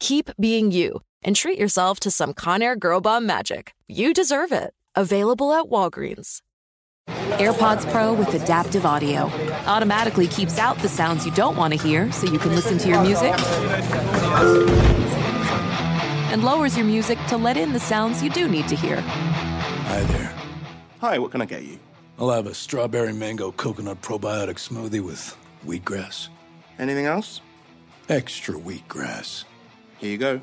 keep being you, and treat yourself to some Conair Girl Bomb magic. You deserve it. Available at Walgreens. AirPods Pro with adaptive audio automatically keeps out the sounds you don't want to hear so you can listen to your music, and lowers your music to let in the sounds you do need to hear. Hi there. Hi, what can I get you? I'll have a strawberry mango coconut probiotic smoothie with wheatgrass. Anything else? Extra wheatgrass. Here you go.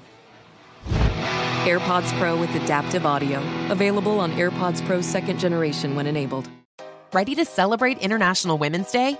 AirPods Pro with adaptive audio. Available on AirPods Pro 2nd generation when enabled. Ready to celebrate International Women's Day?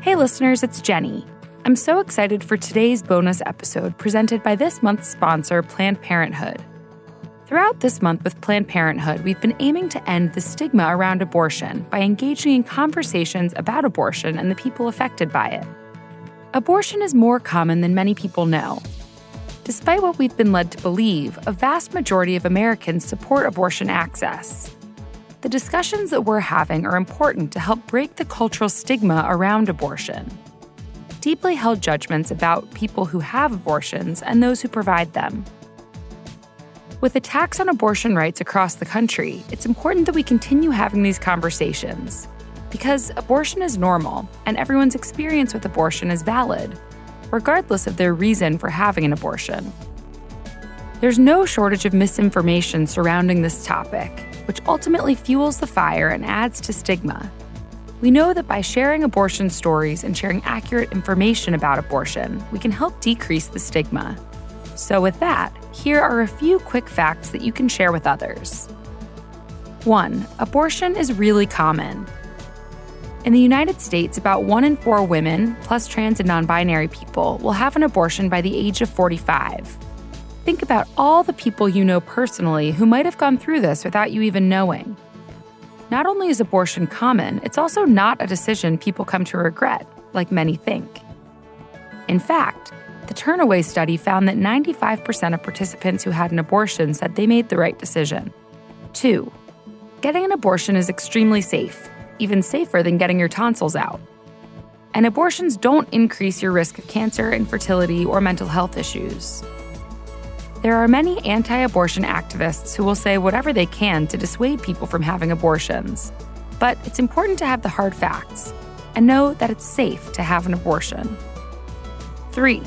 Hey listeners, it's Jenny. I'm so excited for today's bonus episode presented by this month's sponsor, Planned Parenthood. Throughout this month with Planned Parenthood, we've been aiming to end the stigma around abortion by engaging in conversations about abortion and the people affected by it. Abortion is more common than many people know. Despite what we've been led to believe, a vast majority of Americans support abortion access. The discussions that we're having are important to help break the cultural stigma around abortion. Deeply held judgments about people who have abortions and those who provide them. With attacks on abortion rights across the country, it's important that we continue having these conversations, because abortion is normal and everyone's experience with abortion is valid, regardless of their reason for having an abortion. There's no shortage of misinformation surrounding this topic, which ultimately fuels the fire and adds to stigma. We know that by sharing abortion stories and sharing accurate information about abortion, we can help decrease the stigma. So with that, here are a few quick facts that you can share with others. 1. Abortion is really common. In the United States, about 1 in 4 women, plus trans and non-binary people, will have an abortion by the age of 45. Think about all the people you know personally who might have gone through this without you even knowing. Not only is abortion common, it's also not a decision people come to regret, like many think. In fact, the Turnaway study found that 95% of participants who had an abortion said they made the right decision. 2. Getting an abortion is extremely safe, even safer than getting your tonsils out. And abortions don't increase your risk of cancer, infertility, or mental health issues. There are many anti-abortion activists who will say whatever they can to dissuade people from having abortions. But it's important to have the hard facts and know that it's safe to have an abortion. 3.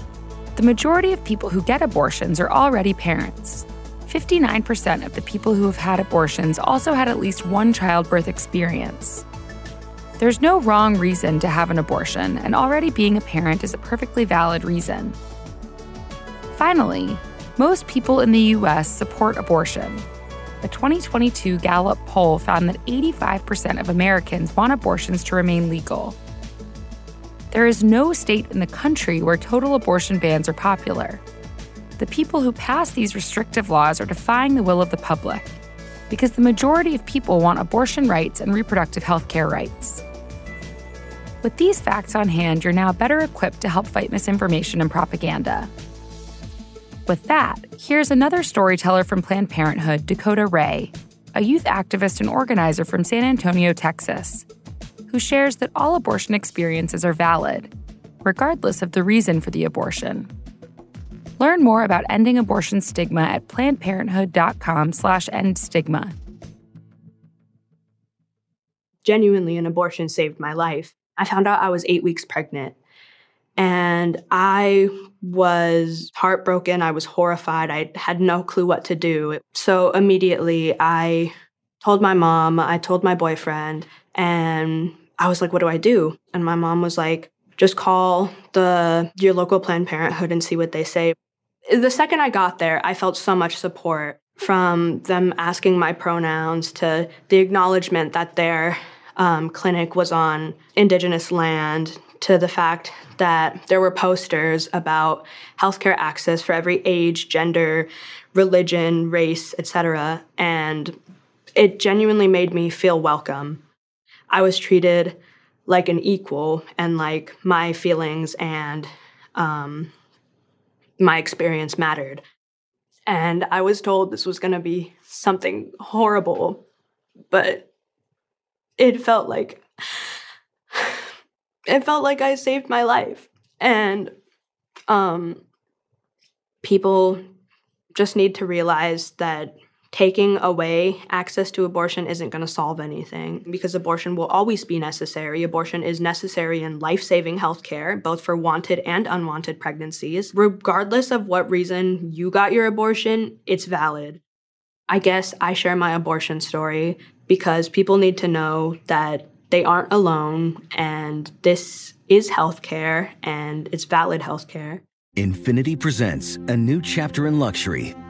The majority of people who get abortions are already parents. 59% of the people who have had abortions also had at least one childbirth experience. There's no wrong reason to have an abortion, and already being a parent is a perfectly valid reason. Finally, most people in the U.S. support abortion. A 2022 Gallup poll found that 85% of Americans want abortions to remain legal. There is no state in the country where total abortion bans are popular. The people who pass these restrictive laws are defying the will of the public, because the majority of people want abortion rights and reproductive health care rights. With these facts on hand, you're now better equipped to help fight misinformation and propaganda. With that, here's another storyteller from Planned Parenthood, Dakota Rei, a youth activist and organizer from San Antonio, Texas, who shares that all abortion experiences are valid, regardless of the reason for the abortion. Learn more about ending abortion stigma at PlannedParenthood.com/endstigma. Genuinely, an abortion saved my life. I found out I was 8 weeks pregnant, and I was heartbroken. I was horrified. I had no clue what to do. So immediately, I told my mom, I told my boyfriend, and I was like, what do I do? And my mom was like, just call your local Planned Parenthood and see what they say. The second I got there, I felt so much support, from them asking my pronouns to the acknowledgement that their clinic was on Indigenous land, to the fact that there were posters about healthcare access for every age, gender, religion, race, etc. And it genuinely made me feel welcome. I was treated like an equal, and like my feelings and my experience mattered. And I was told this was going to be something horrible, but it felt like I saved my life. And people just need to realize that taking away access to abortion isn't going to solve anything, because abortion will always be necessary. Abortion is necessary in life-saving healthcare, both for wanted and unwanted pregnancies. Regardless of what reason you got your abortion, it's valid. I guess I share my abortion story because people need to know that they aren't alone, and this is healthcare, and it's valid healthcare. Infiniti presents a new chapter in luxury.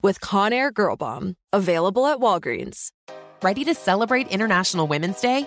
with Conair Girl Bomb, available at Walgreens. Ready to celebrate International Women's Day?